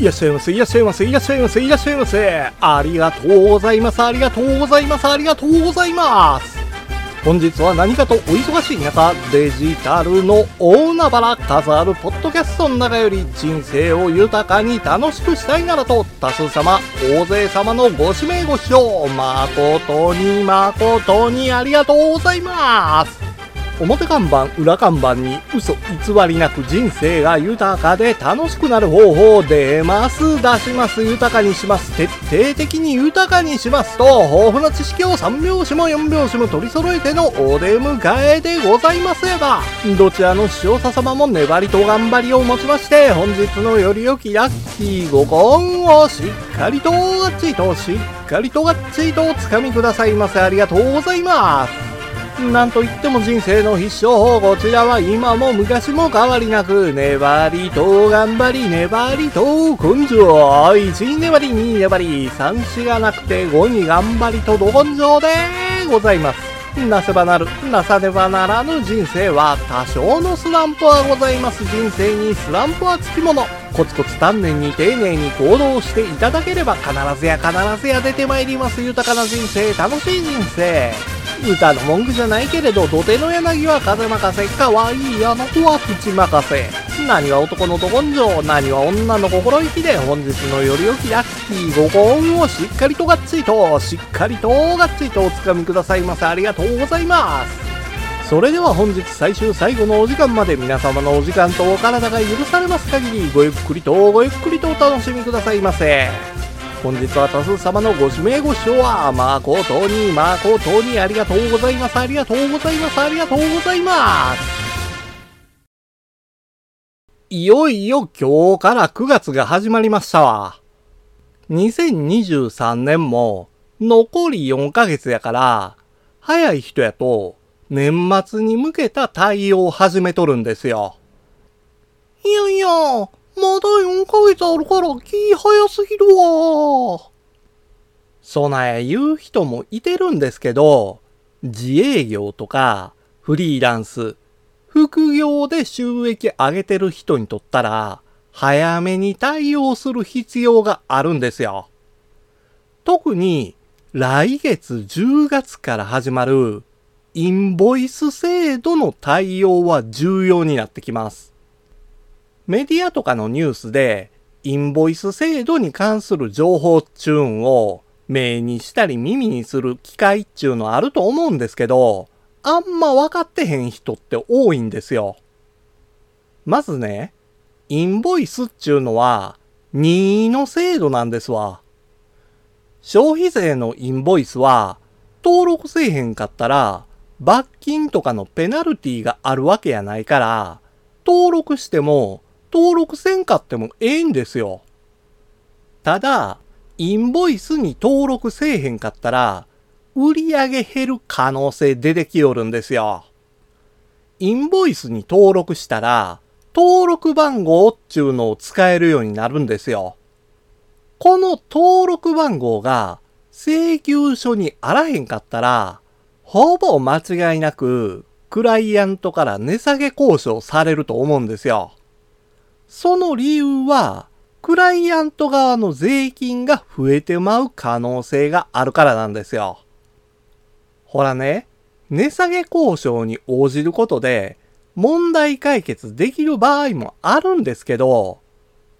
いらっしゃいませ、いらっしゃいませ、いらっしゃいませ、いらっしゃいませ。ありがとうございます、ありがとうございます、ありがとうございます。本日は何かとお忙しい中、デジタルの大海原飾るポッドキャストの中より、人生を豊かに楽しくしたいならと、多数様、大勢様のご指名ご視聴、誠に誠にありがとうございます。表看板、裏看板に嘘偽りなく人生が豊かで楽しくなる方法出ます、出します、豊かにします、徹底的に豊かにしますと、豊富な知識を3拍子も4拍子も取り揃えてのお出迎えでございますれば、どちらの視聴者様も粘りと頑張りをもちまして、本日のより良きラッキーご幸運をしっかりとガッチリと、しっかりとガッチリとおつかみくださいませ。ありがとうございます。なんといっても人生の必勝法、こちらは今も昔も変わりなく、粘りと頑張り、粘りと根性、1に粘り、2に粘り、3しがなくて5に頑張りとど根性でございます。なせばなる、なさねばならぬ。人生は多少のスランプはございます。人生にスランプはつきもの。コツコツ丹念に丁寧に行動していただければ、必ずや必ずや出てまいります。豊かな人生、楽しい人生。歌の文句じゃないけれど、土手の柳は風任せ、かわいいあの子は口任せ。何は男のど根性、何は女の心意気で、本日のより良きラッキーご幸運をしっかりとがっつりと、しっかりとがっつりとおつかみくださいませ。ありがとうございます。それでは本日最終最後のお時間まで、皆様のお時間とお体が許されます限り、ごゆっくりとごゆっくりとお楽しみくださいませ。本日は多数様のご指名ご視聴は誠に誠にありがとうございます、ありがとうございます、ありがとうございます。いよいよ今日から9月が始まりましたわ。2023年も残り4ヶ月やから、早い人やと年末に向けた対応を始めとるんですよ。いやいや、まだ4ヶ月あるから気早すぎるわ。そない言う人もいてるんですけど、自営業とかフリーランス、副業で収益上げてる人にとったら、早めに対応する必要があるんですよ。特に来月10月から始まるインボイス制度の対応は重要になってきます。メディアとかのニュースでインボイス制度に関する情報っちゅうんを目にしたり耳にする機会っちゅうのあると思うんですけど、あんま分かってへん人って多いんですよ。まずね、インボイスっちゅうのは任意の制度なんですわ。消費税のインボイスは登録せえへんかったら罰金とかのペナルティがあるわけやないから、登録しても登録せんかってもええんですよ。ただ、インボイスに登録せえへんかったら、売り上げ減る可能性出てきよるんですよ。インボイスに登録したら、登録番号っちゅうのを使えるようになるんですよ。この登録番号が請求書にあらへんかったら、ほぼ間違いなく、クライアントから値下げ交渉されると思うんですよ。その理由は、クライアント側の税金が増えてまう可能性があるからなんですよ。ほらね、値下げ交渉に応じることで、問題解決できる場合もあるんですけど、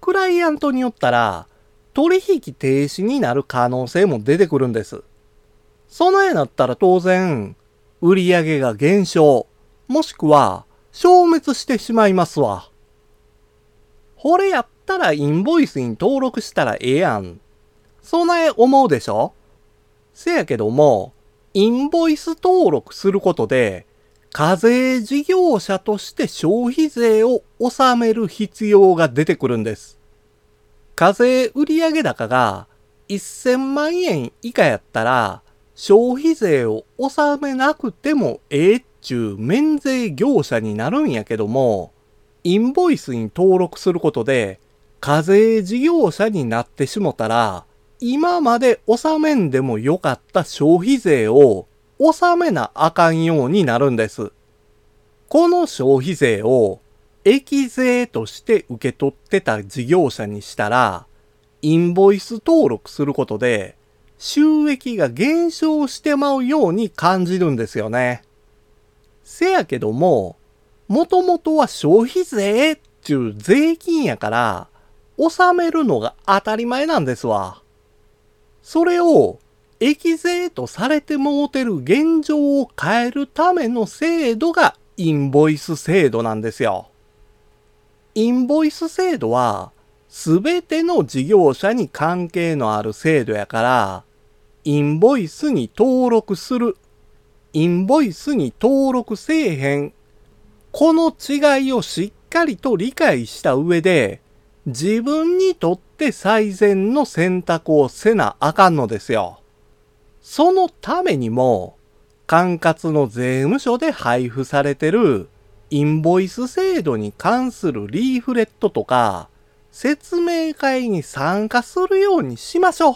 クライアントによったら、取引停止になる可能性も出てくるんです。そのようになったら当然、売り上げが減少、もしくは消滅してしまいますわ。これやったらインボイスに登録したらええやん。そない思うでしょ？せやけども、インボイス登録することで、課税事業者として消費税を納める必要が出てくるんです。課税売上高が1000万円以下やったら、消費税を納めなくてもええっちゅう免税業者になるんやけども、インボイスに登録することで課税事業者になってしもたら、今まで納めんでもよかった消費税を納めなあかんようになるんです。この消費税を益税として受け取ってた事業者にしたら、インボイス登録することで収益が減少してまうように感じるんですよね。せやけども、もともとは消費税っていう税金やから、納めるのが当たり前なんですわ。それを益税とされてもうてる現状を変えるための制度がインボイス制度なんですよ。インボイス制度はすべての事業者に関係のある制度やから、インボイスに登録する、インボイスに登録せえへん、この違いをしっかりと理解した上で、自分にとって最善の選択をせなあかんのですよ。そのためにも、管轄の税務署で配布されてるインボイス制度に関するリーフレットとか、説明会に参加するようにしましょう。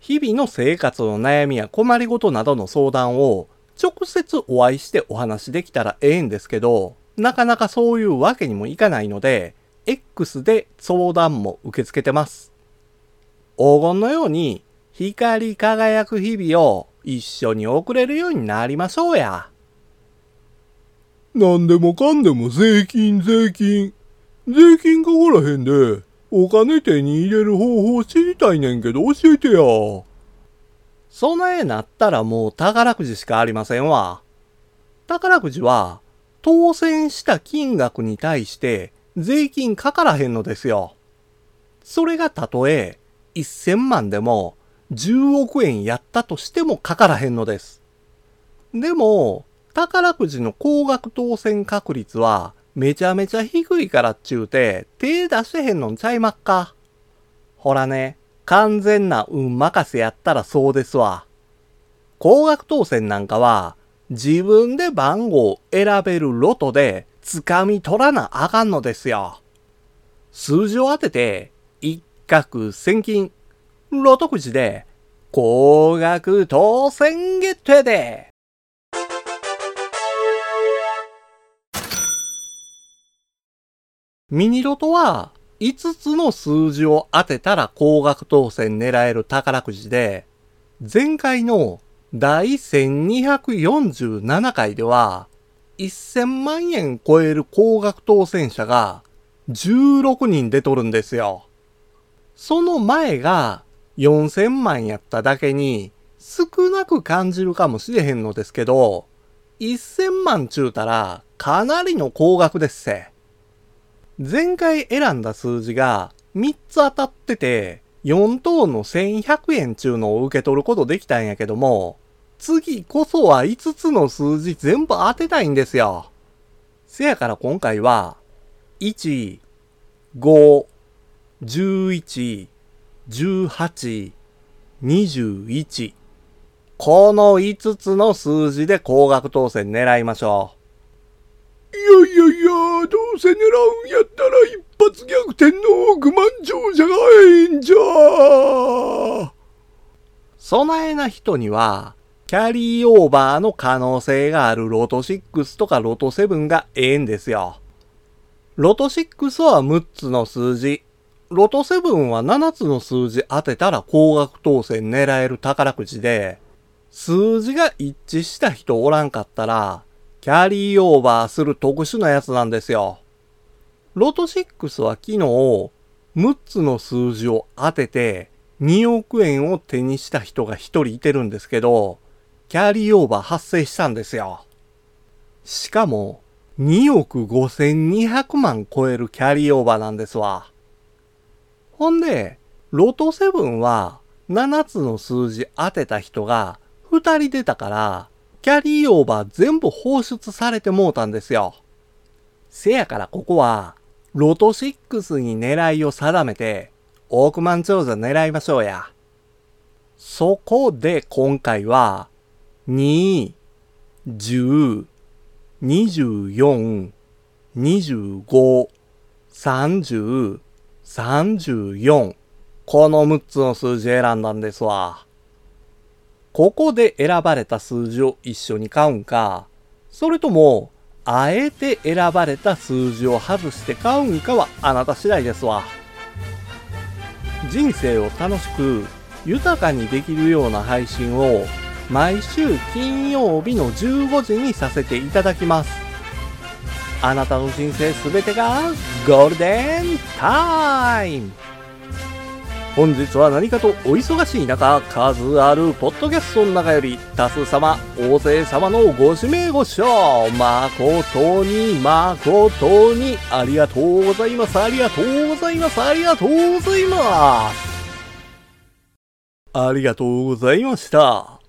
日々の生活の悩みや困りごとなどの相談を直接お会いしてお話できたらええんですけど、なかなかそういうわけにもいかないので、X で相談も受け付けてます。黄金のように光り輝く日々を一緒に送れるようになりましょうや。なんでもかんでも税金かからへんで、お金手に入れる方法知りたいねんけど教えてや。そないなったらもう宝くじしかありませんわ。宝くじは当選した金額に対して税金かからへんのですよ。それがたとえ1000万でも10億円やったとしてもかからへんのです。でも宝くじの高額当選確率はめちゃめちゃ低いからっちゅうて手出してへんのんちゃいまっか。ほらね、完全な運任せやったらそうですわ。高額当選なんかは自分で番号を選べるロトで掴み取らなあかんのですよ。数字を当てて一攫千金、ロトくじで高額当選ゲットやで。ミニロトは5つの数字を当てたら高額当選狙える宝くじで、前回の第1247回では1000万円超える高額当選者が16人出とるんですよ。その前が4000万やっただけに少なく感じるかもしれへんのですけど、1000万ちゅうたらかなりの高額ですせ。前回選んだ数字が3つ当たってて4等の1100円ちゅうのを受け取ることできたんやけども、次こそは5つの数字全部当てたいんですよ。せやから今回は、1、5、11、18、21。この5つの数字で高額当選狙いましょう。いや、どうせ狙うんやったら一発逆転の億万長者がええんじゃ。備えな人には、キャリーオーバーの可能性があるロト6とかロト7がええんですよ。ロト6は6つの数字、ロト7は7つの数字当てたら高額当選狙える宝くじで、数字が一致した人おらんかったら、キャリーオーバーする特殊なやつなんですよ。ロト6は昨日、6つの数字を当てて、2億円を手にした人が1人いてるんですけど、キャリーオーバー発生したんですよ。しかも2億5200万超えるキャリーオーバーなんですわ。ほんで、ロト7は7つの数字当てた人が2人出たから、キャリーオーバー全部放出されてもうたんですよ。せやからここは、ロト6に狙いを定めて、億万長者狙いましょうや。そこで今回は、2、10、24、25、30、34、この6つの数字選んだんですわ。ここで選ばれた数字を一緒に買うんか、それともあえて選ばれた数字を外して買うんかはあなた次第ですわ。人生を楽しく豊かにできるような配信を毎週金曜日の15時にさせていただきます。あなたの人生すべてがゴールデンタイム。本日は何かとお忙しい中、数あるポッドキャストの中より多数様、大勢様のご指名ご視聴、誠に誠にありがとうございます、ありがとうございます、ありがとうございます、ありがとうございました。